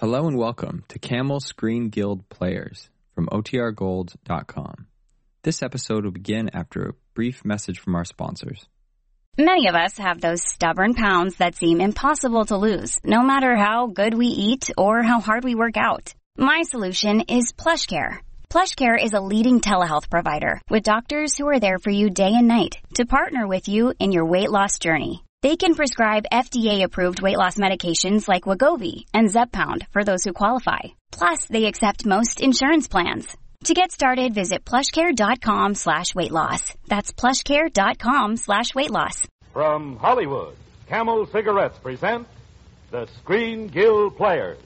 Hello and welcome to Camel Screen Guild Players from OTRGold.com. This episode will begin after a brief message from our sponsors. Many of us have those stubborn pounds that seem impossible to lose, no matter how good we eat or how hard we work out. My solution is PlushCare. PlushCare is a leading telehealth provider with doctors who are there for you day and night to partner with you in your weight loss journey. They can prescribe FDA-approved weight loss medications like Wegovy and Zepbound for those who qualify. Plus, they accept most insurance plans. To get started, visit plushcare.com/weight-loss. That's plushcare.com/weight-loss. From Hollywood, Camel Cigarettes present the Screen Guild Players.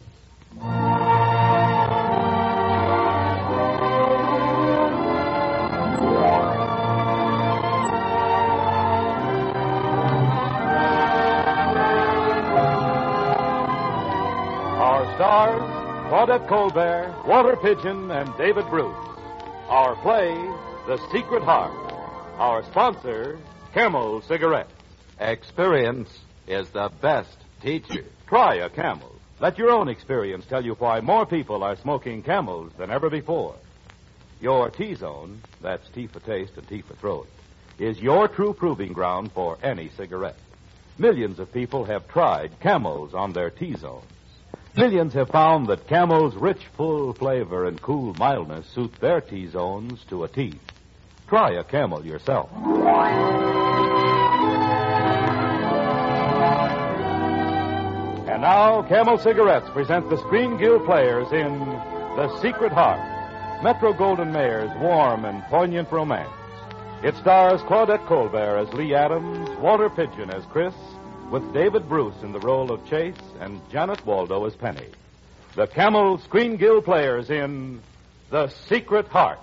Stars, Claudette Colbert, Walter Pidgeon, and David Bruce. Our play, The Secret Heart. Our sponsor, Camel Cigarettes. Experience is the best teacher. Try a Camel. Let your own experience tell you why more people are smoking Camels than ever before. Your T-Zone, that's tea for taste and tea for throat, is your true proving ground for any cigarette. Millions of people have tried Camels on their T-Zone. Millions have found that Camel's rich, full flavor and cool mildness suit their T-zones to a T. Try a Camel yourself. And now, Camel Cigarettes present the Screen Guild Players in The Secret Heart, Metro-Goldwyn-Mayer's warm and poignant romance. It stars Claudette Colbert as Lee Adams, Walter Pidgeon as Chris, with David Bruce in the role of Chase and Janet Waldo as Penny. The Camel Screen Guild Players in The Secret Heart.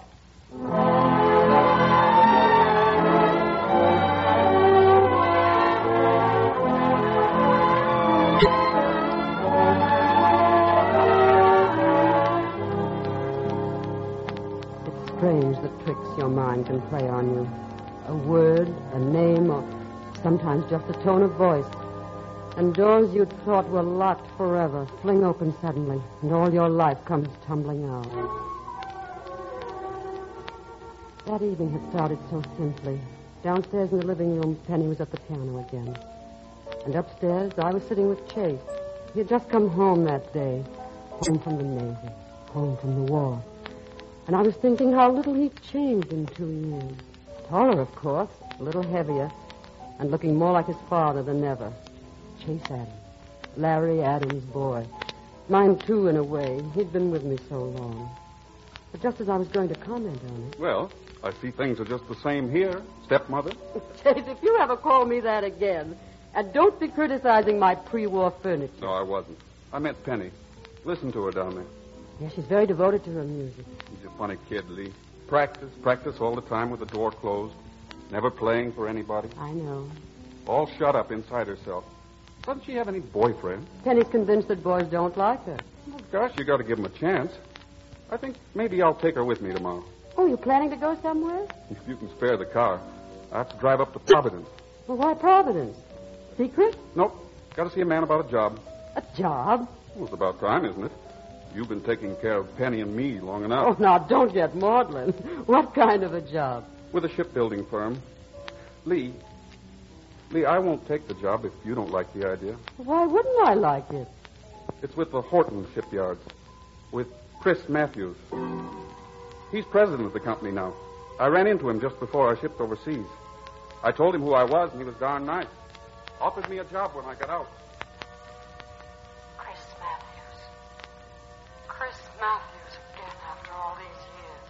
It's strange the tricks your mind can play on you. A word, a name, or sometimes just a tone of voice. And doors you thought were locked forever fling open suddenly, and all your life comes tumbling out. That evening had started so simply. Downstairs in the living room, Penny was at the piano again. And upstairs, I was sitting with Chase. He had just come home that day, home from the Navy, home from the war. And I was thinking how little he'd changed in 2 years. Taller, of course, a little heavier, and looking more like his father than ever. Chase Adams. Larry Adams' boy. Mine, too, in a way. He'd been with me so long. But just as I was going to comment on it... Well, I see things are just the same here, stepmother. Chase, if you ever call me that again, and don't be criticizing my pre-war furniture. No, I wasn't. I meant Penny. Listen to her down there. Yeah, she's very devoted to her music. She's a funny kid, Lee. Practice all the time with the door closed. Never playing for anybody. I know. All shut up inside herself. Doesn't she have any boyfriend? Penny's convinced that boys don't like her. Well, gosh, you got to give them a chance. I think maybe I'll take her with me tomorrow. Oh, you're planning to go somewhere? If you can spare the car. I have to drive up to Providence. Well, why Providence? Secret? Nope. Got to see a man about a job. A job? Well, it's about time, isn't it? You've been taking care of Penny and me long enough. Oh, now, don't get maudlin. What kind of a job? With a shipbuilding firm. Lee, I won't take the job if you don't like the idea. Why wouldn't I like it? It's with the Horton Shipyards, with Chris Matthews. He's president of the company now. I ran into him just before I shipped overseas. I told him who I was, and he was darn nice. Offered me a job when I got out. Chris Matthews again after all these years.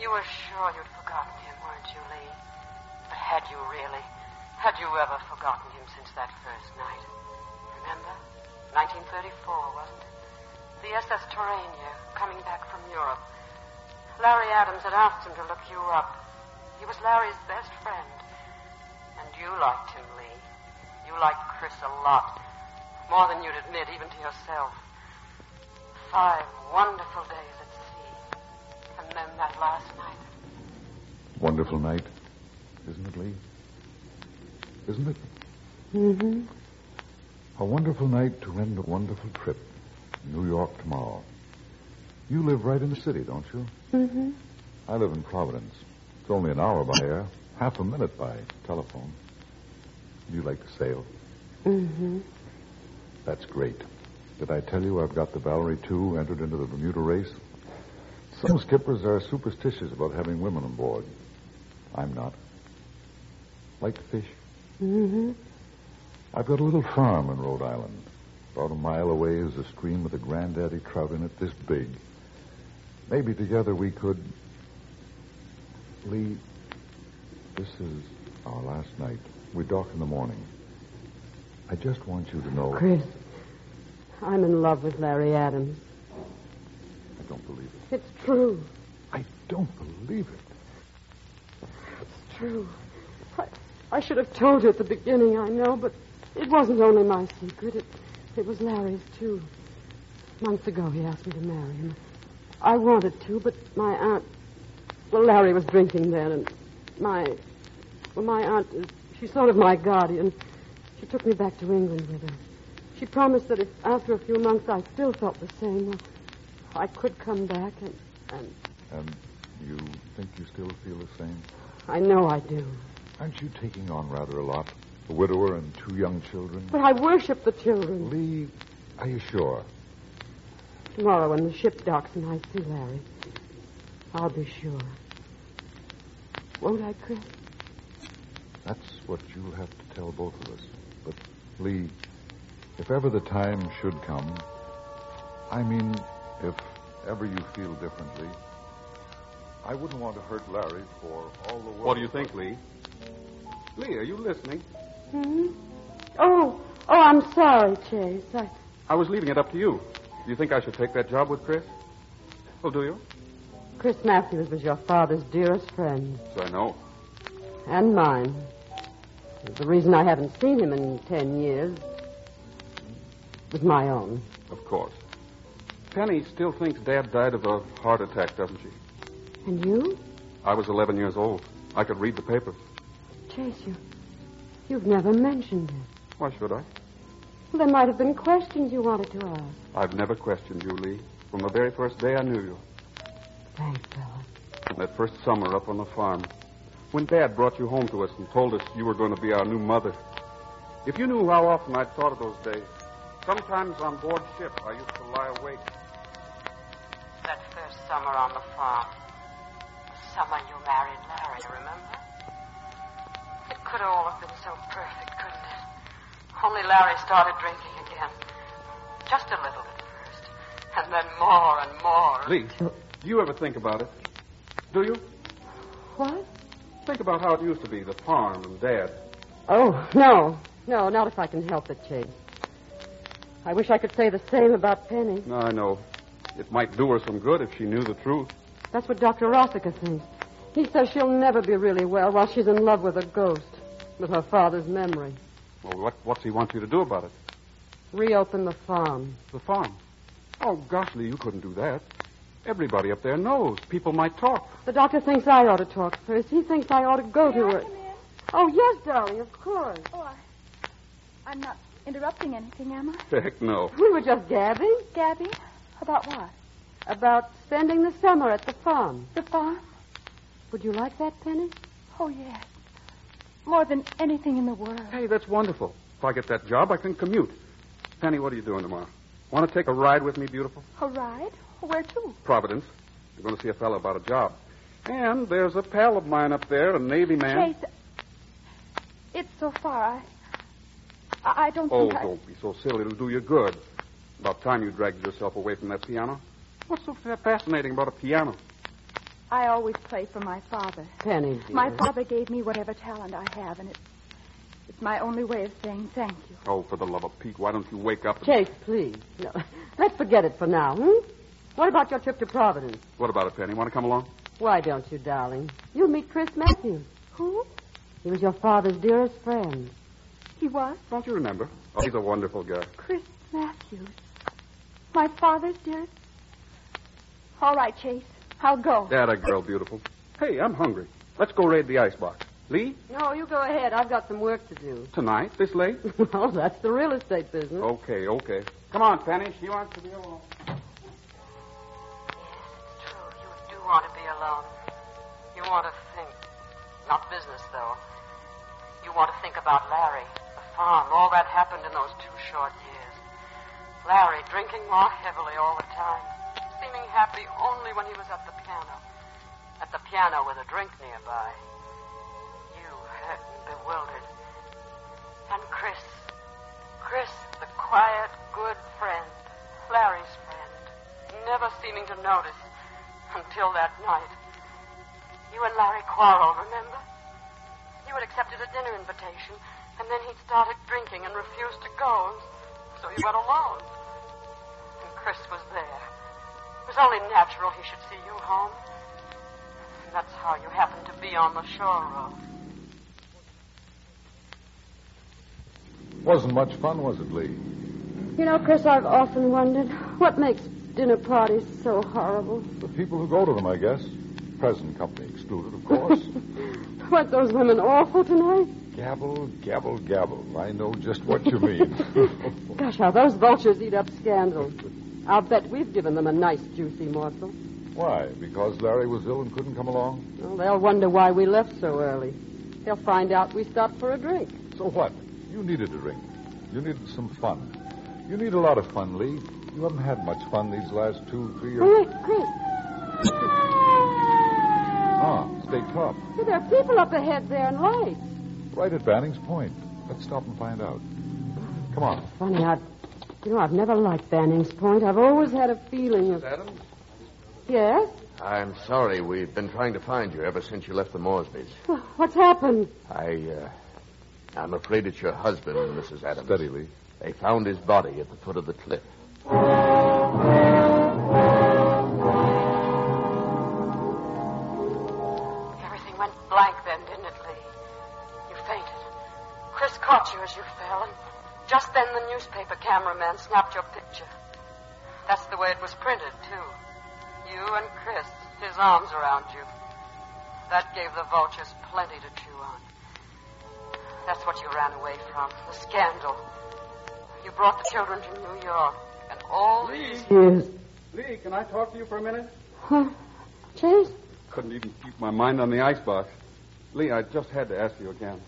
You were sure you'd forgotten him, weren't you, Lee? But had you really? Had you ever forgotten him since that first night? Remember? 1934, wasn't it? The SS Touraine year, coming back from Europe. Larry Adams had asked him to look you up. He was Larry's best friend. And you liked him, Lee. You liked Chris a lot. More than you'd admit, even to yourself. 5 wonderful days at sea. And then that last night. Wonderful night, isn't it, Lee? Isn't it? Mm-hmm. A wonderful night to end a wonderful trip. York tomorrow. You live right in the city, don't you? Mm-hmm. I live in Providence. It's only an hour by air, half a minute by telephone. You like to sail? Mm-hmm. That's great. Did I tell you I've got the Valerie II entered into the Bermuda race? Some skippers are superstitious about having women on board. I'm not. Like to fish? Mm-hmm. I've got a little farm in Rhode Island. About a mile away is a stream with a granddaddy trout in it this big. Maybe together we could... Lee, this is our last night. We dock in the morning. I just want you to know... Chris, I'm in love with Larry Adams. I don't believe it. It's true. I don't believe it. It's true. I should have told you at the beginning, I know, but it wasn't only my secret. It was Larry's, too. Months ago, he asked me to marry him. I wanted to, but my aunt... Well, Larry was drinking then, and my aunt, she's sort of my guardian. She took me back to England with her. She promised that if after a few months I still felt the same, well, I could come back and... And you think you still feel the same? I know I do. Aren't you taking on rather a lot? A widower and two young children? But I worship the children. Lee, are you sure? Tomorrow when the ship docks and I see Larry, I'll be sure. Won't I, Chris? That's what you'll have to tell both of us. But, Lee, if ever the time should come, I mean, if ever you feel differently, I wouldn't want to hurt Larry for all the world. What do you think, Lee? Lee, are you listening? Hmm? Oh, I'm sorry, Chase. I was leaving it up to you. Do you think I should take that job with Chris? Well, do you? Chris Matthews was your father's dearest friend. So I know. And mine. The reason I haven't seen him in 10 years was my own. Of course. Penny still thinks Dad died of a heart attack, doesn't she? And you? I was 11 years old. I could read the papers. Chase, you've never mentioned it. Why should I? Well, there might have been questions you wanted to ask. I've never questioned you, Lee, from the very first day I knew you. Thanks, Bella. That first summer up on the farm, when Dad brought you home to us and told us you were going to be our new mother. If you knew how often I thought of those days. Sometimes on board ship, I used to lie awake. That first summer on the farm. The summer you married Larry, remember? It could all have been so perfect, couldn't it? Only Larry started drinking again. Just a little at first. And then more and more. Lee, do you ever think about it? Do you? What? Think about how it used to be, the farm and Dad. Oh, no. No, not if I can help it, Jane. I wish I could say the same about Penny. No, I know. It might do her some good if she knew the truth. That's what Dr. Rossica thinks. He says she'll never be really well while she's in love with a ghost, with her father's memory. Well, what's he want you to do about it? Reopen the farm. The farm? Oh, gosh, Lee, you couldn't do that. Everybody up there knows. People might talk. The doctor thinks I ought to talk first. He thinks I ought to go to her. Oh, yes, darling, of course. Oh, I'm not... interrupting anything, am I? Heck, no. We were just gabbing. Gabbing? About what? About spending the summer at the farm. The farm? Would you like that, Penny? Oh, yes. More than anything in the world. Hey, that's wonderful. If I get that job, I can commute. Penny, what are you doing tomorrow? Want to take a ride with me, beautiful? A ride? Where to? Providence. I'm going to see a fellow about a job. And there's a pal of mine up there, a Navy man. Chase, it's so far. I don't think I... Oh, don't be so silly. It'll do you good. About time you dragged yourself away from that piano. What's so fascinating about a piano? I always play for my father. Penny, dear. My father gave me whatever talent I have, and it's my only way of saying thank you. Oh, for the love of Pete, why don't you wake up and... Chase, please. No. Let's forget it for now, hmm? What about your trip to Providence? What about it, Penny? Want to come along? Why don't you, darling? You'll meet Chris Matthews. Who? He was your father's dearest friend. He was? Don't you remember? Oh, he's a wonderful guy. Chris Matthews. My father's dearest. All right, Chase. I'll go. That a girl, beautiful. Hey, I'm hungry. Let's go raid the icebox. Lee? No, you go ahead. I've got some work to do. Tonight? This late? Well, that's the real estate business. Okay. Come on, Fanny. She wants to be alone. Yeah, true. You do want to be alone. You want to think. Not business, though. You want to think about Larry, the farm, all that happened in those 2 short years. Larry drinking more heavily all the time, seeming happy only when he was at the piano. At the piano with a drink nearby. You, hurt and bewildered. And Chris, the quiet, good friend, Larry's friend, never seeming to notice until that night. You and Larry quarreled, remember? You had accepted a dinner invitation, and then he'd started drinking and refused to go, so you went alone. And Chris was there. It was only natural he should see you home. And that's how you happened to be on the shore road. Wasn't much fun, was it, Lee? You know, Chris, I've often wondered what makes dinner parties so horrible. The people who go to them, I guess. Present company excluded, of course. Weren't those women awful tonight? Gabble, gabble, gabble. I know just what you mean. Gosh, how those vultures eat up scandals. I'll bet we've given them a nice, juicy morsel. Why? Because Larry was ill and couldn't come along? Well, they'll wonder why we left so early. They'll find out we stopped for a drink. So what? You needed a drink. You needed some fun. You need a lot of fun, Lee. You haven't had much fun these last 2, 3 years. Quick. Ah, stay top. See, there are people up ahead there and lights. Right at Banning's Point. Let's stop and find out. Come on. Funny, I've never liked Banning's Point. I've always had a feeling of... Miss Adams? Yes? I'm sorry. We've been trying to find you ever since you left the Moresbys. What's happened? I'm afraid it's your husband, Mrs. Adams. Steadily. They found his body at the foot of the cliff. Everything went blank then, didn't it, Lee? You fainted. Chris caught you as you fell, and just then the newspaper cameraman snapped your picture. That's the way it was printed, too. You and Chris, his arms around you. That gave the vultures plenty to chew on. That's what you ran away from, the scandal. You brought the children to New York, and all these... Yes. Lee, can I talk to you for a minute? Huh? Chase? Couldn't even keep my mind on the icebox. Lee, I just had to ask you again.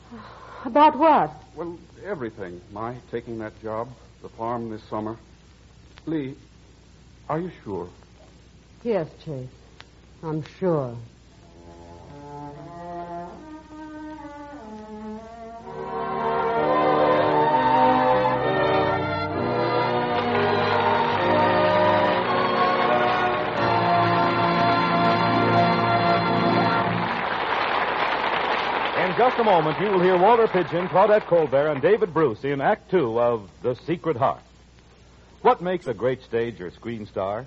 About what? Well, everything. My taking that job, the farm this summer. Lee, are you sure? Yes, Chase. I'm sure. In just a moment, you will hear Walter Pidgeon, Claudette Colbert, and David Bruce in Act Two of The Secret Heart. What makes a great stage or screen star?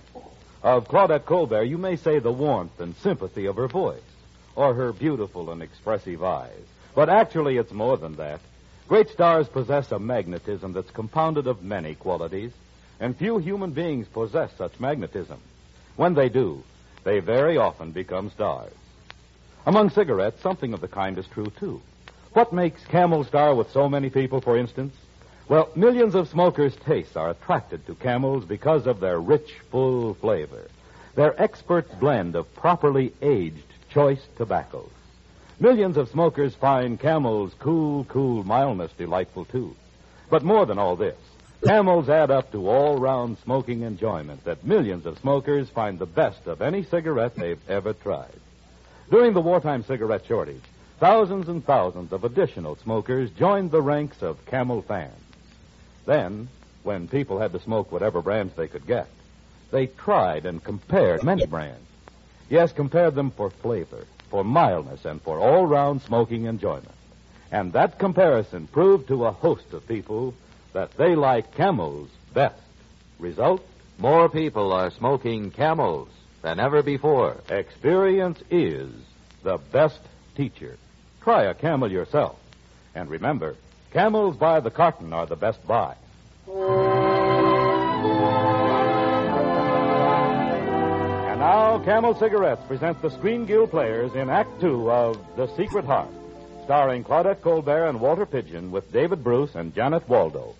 Of Claudette Colbert, you may say the warmth and sympathy of her voice, or her beautiful and expressive eyes. But actually, it's more than that. Great stars possess a magnetism that's compounded of many qualities, and few human beings possess such magnetism. When they do, they very often become stars. Among cigarettes, something of the kind is true, too. What makes Camel star with so many people, for instance? Well, millions of smokers' tastes are attracted to Camels because of their rich, full flavor, their expert blend of properly aged, choice tobaccos. Millions of smokers find Camel's cool mildness delightful, too. But more than all this, Camels add up to all-round smoking enjoyment that millions of smokers find the best of any cigarette they've ever tried. During the wartime cigarette shortage, thousands and thousands of additional smokers joined the ranks of Camel fans. Then, when people had to smoke whatever brands they could get, they tried and compared many brands. Yes, compared them for flavor, for mildness, and for all-round smoking enjoyment. And that comparison proved to a host of people that they like Camels best. Result? More people are smoking Camels than ever before. Experience is the best teacher. Try a Camel yourself. And remember, Camels by the carton are the best buy. And now, Camel Cigarettes presents the Screen Guild Players in Act Two of The Secret Heart, starring Claudette Colbert and Walter Pidgeon with David Bruce and Janet Waldo.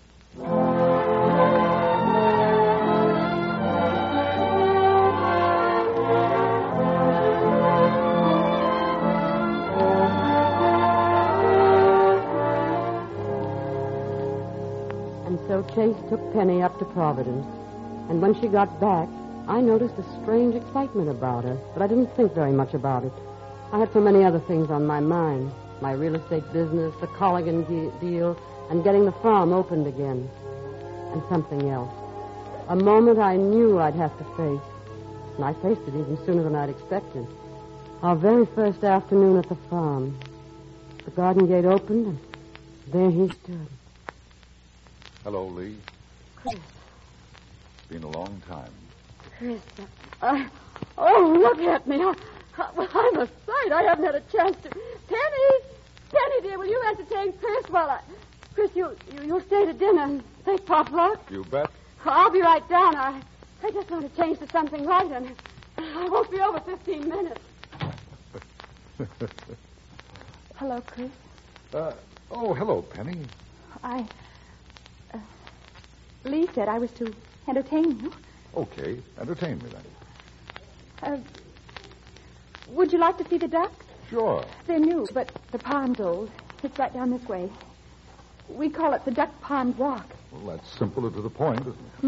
Grace took Penny up to Providence, and when she got back, I noticed a strange excitement about her, but I didn't think very much about it. I had so many other things on my mind, my real estate business, the Colligan deal, and getting the farm opened again. And something else. A moment I knew I'd have to face, and I faced it even sooner than I'd expected. Our very first afternoon at the farm. The garden gate opened, and there he stood. Hello, Lee. Chris. It's been a long time. Chris, oh, look at me. I'm a sight. I haven't had a chance to... Penny, dear, will you entertain Chris while I... Chris, you'll stay to dinner and take Pop Rock? You bet. I'll be right down. I just want to change to something light, and I won't be over 15 minutes. Hello, Chris. Hello, Penny. Lee said I was to entertain you. Okay, entertain me, then. Would you like to see the ducks? Sure. They're new, but the pond's old. It's right down this way. We call it the Duck Pond Walk. Well, that's simple and to the point, isn't it?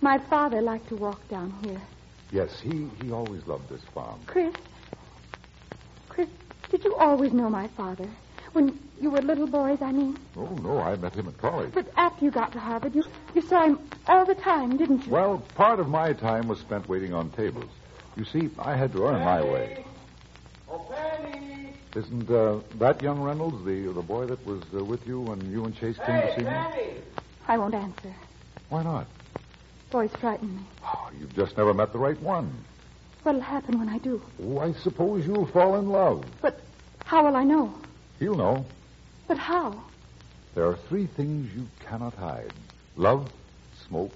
My father liked to walk down here. Yes, he always loved this farm. Chris, did you always know my father? When you were little boys, I mean? Oh, no, I met him at college. But after you got to Harvard, you saw him all the time, didn't you? Well, part of my time was spent waiting on tables. You see, I had to earn my way. Oh, Penny! Isn't that young Reynolds, the boy that was with you when you and Chase came to see Penny. Me? I won't answer. Why not? Boys frighten me. Oh, you've just never met the right one. What'll happen when I do? Oh, I suppose you'll fall in love. But how will I know? He'll know. But how? There are three things you cannot hide. Love, smoke,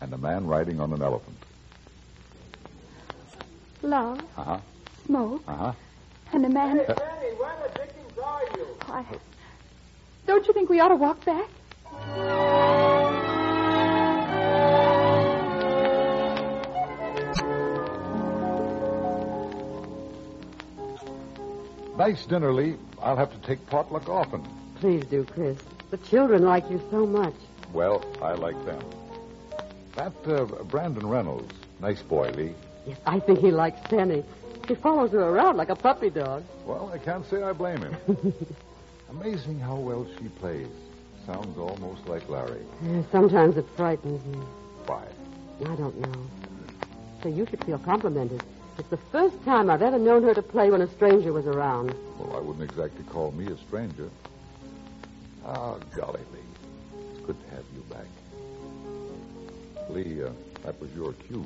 and a man riding on an elephant. Love, smoke, and a man... Hey, Penny, where the dickens are you? Don't you think we ought to walk back? Nice dinner, Lee. I'll have to take potluck often. Please do, Chris. The children like you so much. Well, I like them. That Brandon Reynolds, nice boy, Lee. Yes, I think he likes Penny. He follows her around like a puppy dog. Well, I can't say I blame him. Amazing how well she plays. Sounds almost like Larry. Sometimes it frightens me. Why? I don't know. So you should feel complimented. It's the first time I've ever known her to play when a stranger was around. Well, I wouldn't exactly call me a stranger. Ah, golly, Lee. It's good to have you back. Lee, that was your cue.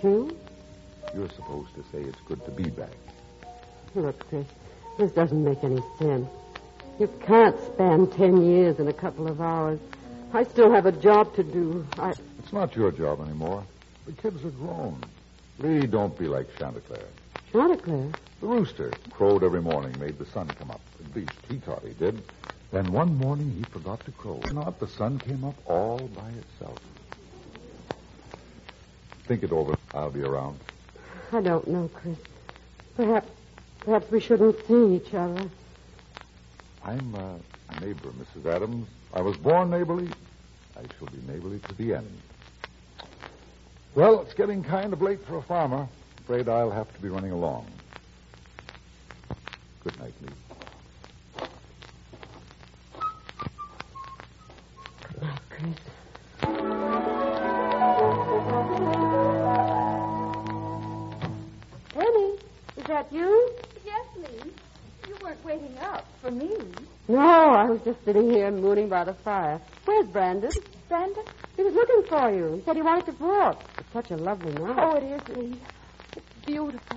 Cue? You're supposed to say it's good to be back. Look, Chris, this doesn't make any sense. You can't span 10 years in a couple of hours. I still have a job to do. It's not your job anymore. The kids are grown. Lee, don't be like Chanticleer. Chanticleer? The rooster crowed every morning, made the sun come up. At least he thought he did. Then one morning he forgot to crow. Not the sun came up all by itself. Think it over. I'll be around. I don't know, Chris. Perhaps we shouldn't see each other. I'm a neighbor, Mrs. Adams. I was born neighborly. I shall be neighborly to the end. Well, it's getting kind of late for a farmer. Afraid I'll have to be running along. Good night, Lee. Oh, Chris. Penny, is that you? Yes, Lee. You weren't waiting up for me. No, I was just sitting here mooning by the fire. Where's Brandon? Brandon? He was looking for you. He said he wanted to walk. It's such a lovely night. Oh, it is, Lee. It's beautiful.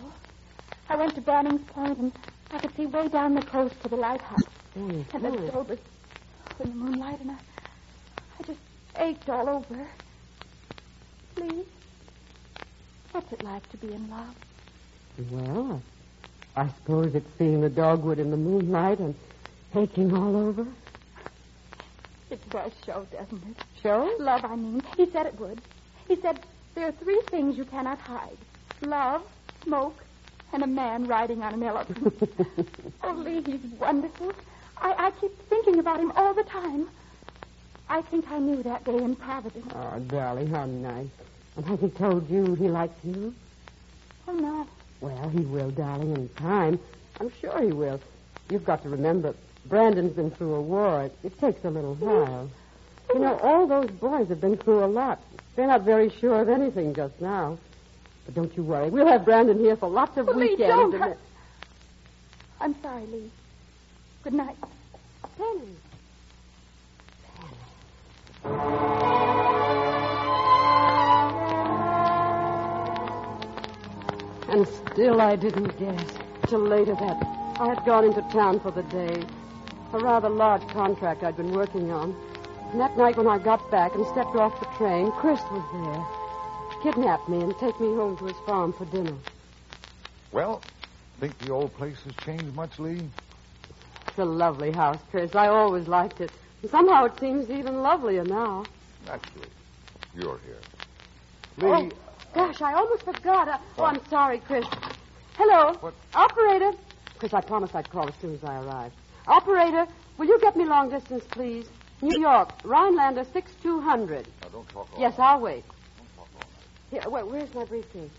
I went to Banning's Point, and I could see way down the coast to the lighthouse. And the silver in the moonlight, and I just ached all over. Lee, what's it like to be in love? Well, I suppose it's seeing the dogwood in the moonlight and aching all over. It does show, doesn't it? Show? Love, I mean. He said it would. He said there are three things you cannot hide. Love, smoke, and a man riding on an elephant. Oh, Lee, he's wonderful. I keep thinking about him all the time. I think I knew that day in Providence. Oh, Dolly, how nice. And has he told you he likes you? Oh, no. Well, he will, darling, in time. I'm sure he will. You've got to remember, Brandon's been through a war. It takes a little while. You know, all those boys have been through a lot. They're not very sure of anything just now. But don't you worry. We'll have Brandon here for lots of weekends. Lee, don't. I'm sorry, Lee. Good night. Penny. And still I didn't guess. Till later that I had gone into town for the day. A rather large contract I'd been working on. And that night when I got back and stepped off the train, Chris was there. Kidnapped me and take me home to his farm for dinner. Well, think the old place has changed much, Lee? It's a lovely house, Chris. I always liked it. And somehow it seems even lovelier now. Naturally. You're here. Lee... Oh. Gosh, I almost forgot. Oh, I'm sorry, Chris. Hello. What? Operator. Chris, I promised I'd call as soon as I arrived. Operator, will you get me long distance, please? New York, Rhinelander 6200. Now, don't talk all night. Yes, I'll wait. Don't talk all night. Here, where's my briefcase?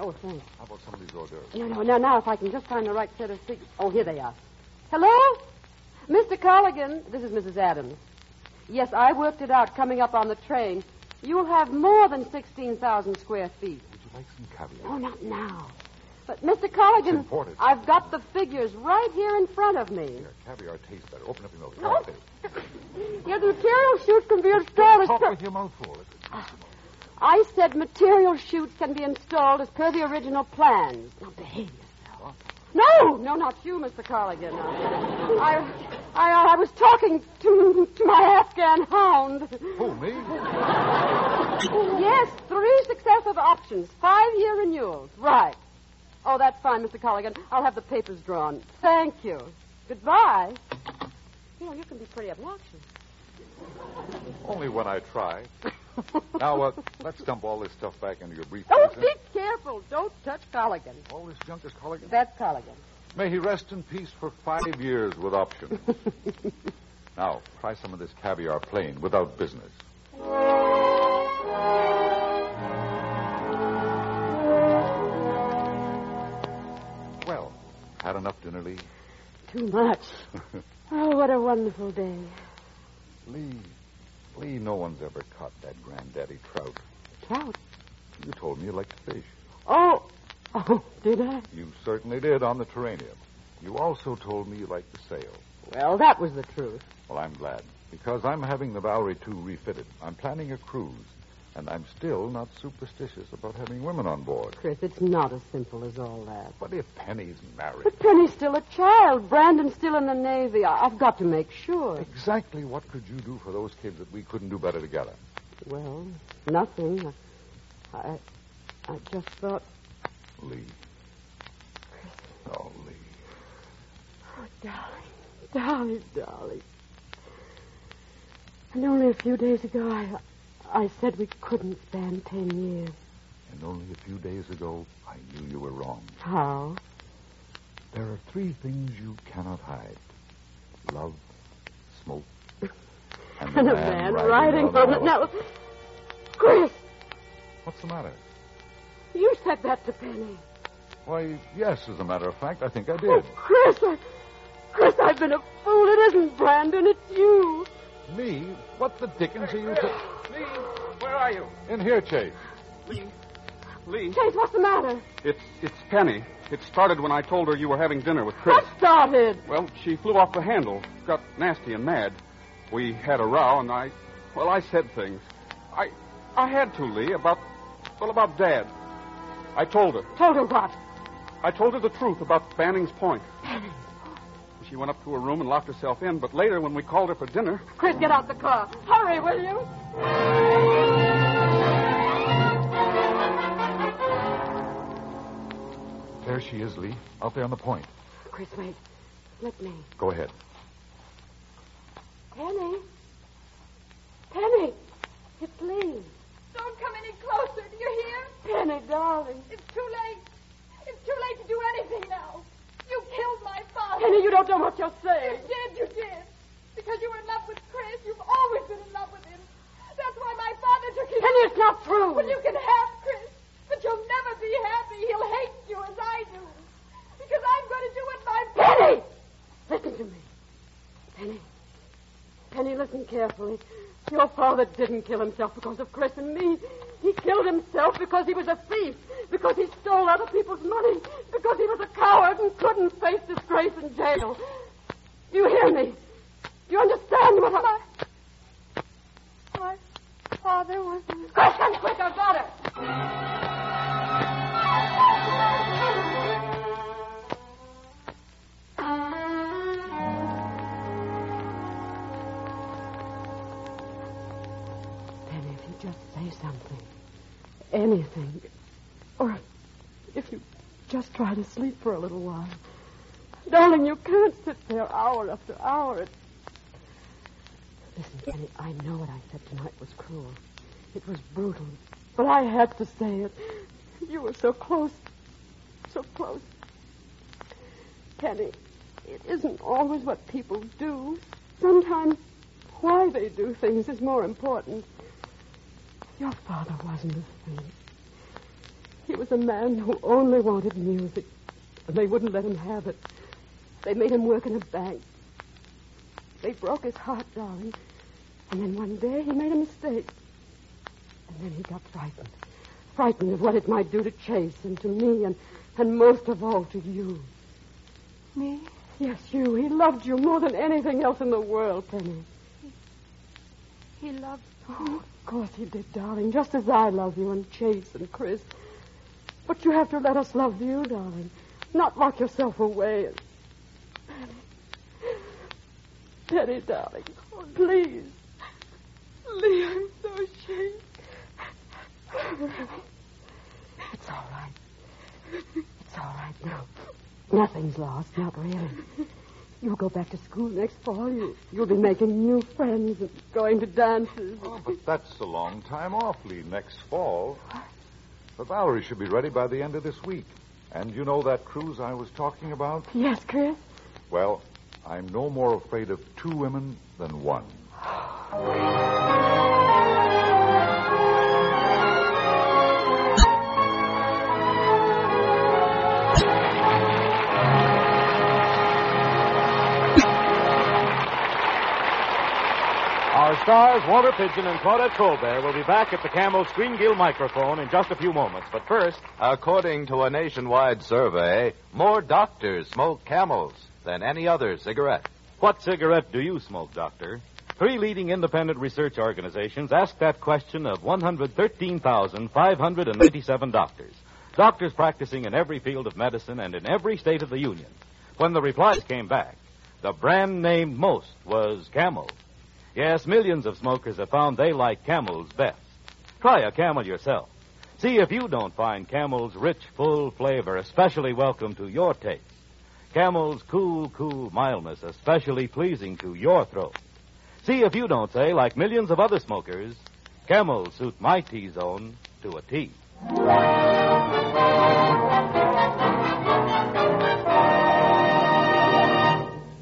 Oh, thanks. How about some of these hors d'oeuvres? No, now, if I can just find the right set of cigarettes. Oh, here they are. Hello? Mr. Colligan, this is Mrs. Adams. Yes, I worked it out coming up on the train. You'll have more than 16,000 square feet. Would you like some caviar? Oh, not now. But, Mr. Colligan, I've got the figures right here in front of me. Here, caviar tastes better. Open up your nose. No. Yeah, the material chutes can be installed as... Talk with your mouth full. I said material chutes can be installed as per the original plans. Now, behave yourself. What? No, not you, Mr. Colligan. I was talking to my Afghan hound. Who, me? Yes, 3 successive options, 5-year renewals. Right. Oh, that's fine, Mr. Colligan. I'll have the papers drawn. Thank you. Goodbye. You know, you can be pretty obnoxious. Only when I try. Now, let's dump all this stuff back into your briefcase. Oh, be careful. Don't touch Colligan. All this junk is Colligan? That's Colligan. May he rest in peace for 5 years with options. Now, try some of this caviar plain without business. Well, had enough dinner, Lee? Too much. Oh, what a wonderful day. Lee, no one's ever caught that granddaddy trout. Trout? You told me you liked to fish. Oh, did I? You certainly did on the Terranium. You also told me you liked the sail. Well, that was the truth. Well, I'm glad, because I'm having the Valerie II refitted. I'm planning a cruise, and I'm still not superstitious about having women on board. Chris, it's not as simple as all that. But if Penny's married... But Penny's still a child. Brandon's still in the Navy. I've got to make sure. Exactly what could you do for those kids that we couldn't do better together? Well, nothing. I just thought... Lee. Chris. Oh, Lee. Oh, darling. And only a few days ago, I said we couldn't stand 10 years. And only a few days ago, I knew you were wrong. How? There are 3 things you cannot hide. Love, smoke, and a man riding on it. Now, Chris! What's the matter? You said that to Penny. Why, yes, as a matter of fact, I think I did. Oh, Chris, Chris, I've been a fool. It isn't Brandon, it's you. Me? What the dickens are you... Lee, where are you? In here, Chase. Lee. Chase, what's the matter? It's Penny. It started when I told her you were having dinner with Chris. What started? Well, she flew off the handle, got nasty and mad. We had a row, and I said things. I had to, Lee, about Dad. I told her. Told her what? I told her the truth about Banning's Point. Banning's Point? She went up to her room and locked herself in, but later when we called her for dinner... Chris, get out the car. Hurry, will you? There she is, Lee, out there on the point. Chris, wait. Let me. Go ahead. Penny. It's Lee. Don't come any closer. Do you hear? Penny, darling. It's too late. It's too late to do anything now. You killed my father. Penny, you don't know what you're saying. You did. because you were in love with Chris. You've always been in love with him. That's why my father took him. Henry, it's not true. Well, you can have Chris, but you'll never be happy. He'll hate you as I do. Because I'm going to do it by... Penny! Listen to me. Penny, listen carefully. Your father didn't kill himself because of Chris and me. He killed himself because he was a thief, because he stole other people's money, because he was a coward and couldn't face disgrace in jail. Do you hear me? Do you understand what I... My father was... Quick, come quick, I've got her. Penny, if you just say something, anything, or if you just try to sleep for a little while. Darling, you can't sit there hour after hour. Listen, Penny, I know what I said tonight was cruel. It was brutal. But I had to say it. You were so close. So close. Penny, it isn't always what people do. Sometimes why they do things is more important. Your father wasn't a thief. He was a man who only wanted music. And they wouldn't let him have it. They made him work in a bank. They broke his heart, darling. And then one day he made a mistake. And then he got frightened. Frightened of what it might do to Chase and to me and most of all to you. Me? Yes, you. He loved you more than anything else in the world, Penny. He loved me? Oh, of course he did, darling. Just as I love you and Chase and Chris. But you have to let us love you, darling. Not lock yourself away and... Penny, darling, oh, please. Lee, I'm so ashamed. It's all right. It's all right now. Nothing's lost, not really. You'll go back to school next fall. You'll be making new friends and going to dances. Oh, but that's a long time off, Lee, next fall. But Valerie should be ready by the end of this week. And you know that cruise I was talking about? Yes, Chris. Well, I'm no more afraid of two women than one. Our stars, Walter Pidgeon and Claudette Colbert, will be back at the Camel Screen-Gill microphone in just a few moments. But first, according to a nationwide survey, more doctors smoke Camels than any other cigarette. What cigarette do you smoke, Doctor? 3 leading independent research organizations asked that question of 113,597 doctors. Doctors practicing in every field of medicine and in every state of the Union. When the replies came back, the brand named most was Camel. Yes, millions of smokers have found they like Camels best. Try a Camel yourself. See if you don't find Camel's rich, full flavor especially welcome to your taste. Camel's cool mildness, especially pleasing to your throat. See if you don't say, like millions of other smokers, Camel suit my T-zone to a T.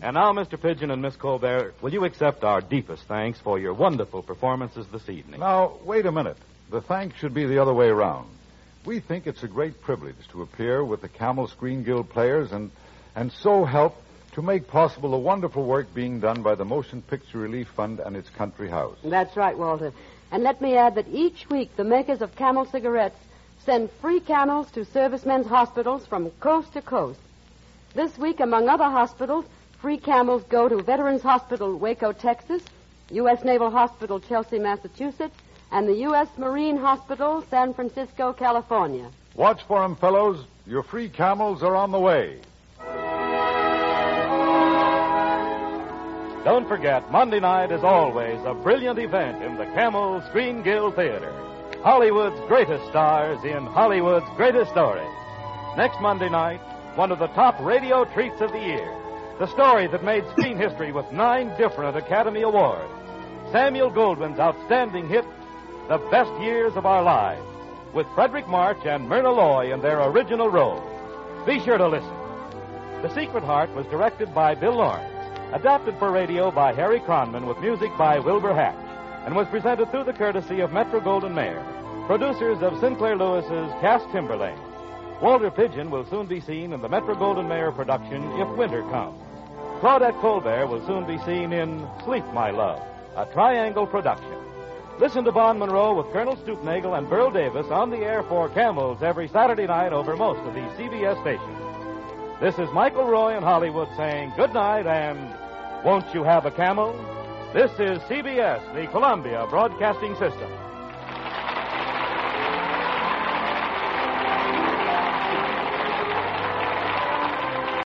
And now, Mr. Pidgeon and Miss Colbert, will you accept our deepest thanks for your wonderful performances this evening? Now, wait a minute. The thanks should be the other way around. We think it's a great privilege to appear with the Camel Screen Guild players and so help to make possible the wonderful work being done by the Motion Picture Relief Fund and its country house. That's right, Walter. And let me add that each week the makers of Camel Cigarettes send free Camels to servicemen's hospitals from coast to coast. This week, among other hospitals, free Camels go to Veterans Hospital, Waco, Texas, U.S. Naval Hospital, Chelsea, Massachusetts, and the U.S. Marine Hospital, San Francisco, California. Watch for 'em, fellows. Your free Camels are on the way. Don't forget, Monday night is always a brilliant event in the Camel Screen Guild Theater. Hollywood's greatest stars in Hollywood's greatest stories. Next Monday night, one of the top radio treats of the year. The story that made screen history with 9 different Academy Awards. Samuel Goldwyn's outstanding hit, The Best Years of Our Lives, with Frederick March and Myrna Loy in their original roles. Be sure to listen. The Secret Heart was directed by Bill Lawrence. adapted for radio by Harry Cronman with music by Wilbur Hatch, and was presented through the courtesy of Metro-Goldwyn-Mayer, producers of Sinclair Lewis's Cass Timberlaine. Walter Pidgeon will soon be seen in the Metro-Goldwyn-Mayer production If Winter Comes. Claudette Colbert will soon be seen in Sleep, My Love, a Triangle production. Listen to Vaughn Monroe with Colonel Stupnagel and Burl Davis on the air for Camels every Saturday night over most of the CBS stations. This is Michael Roy in Hollywood saying good night and won't you have a camel? This is CBS, the Columbia Broadcasting System.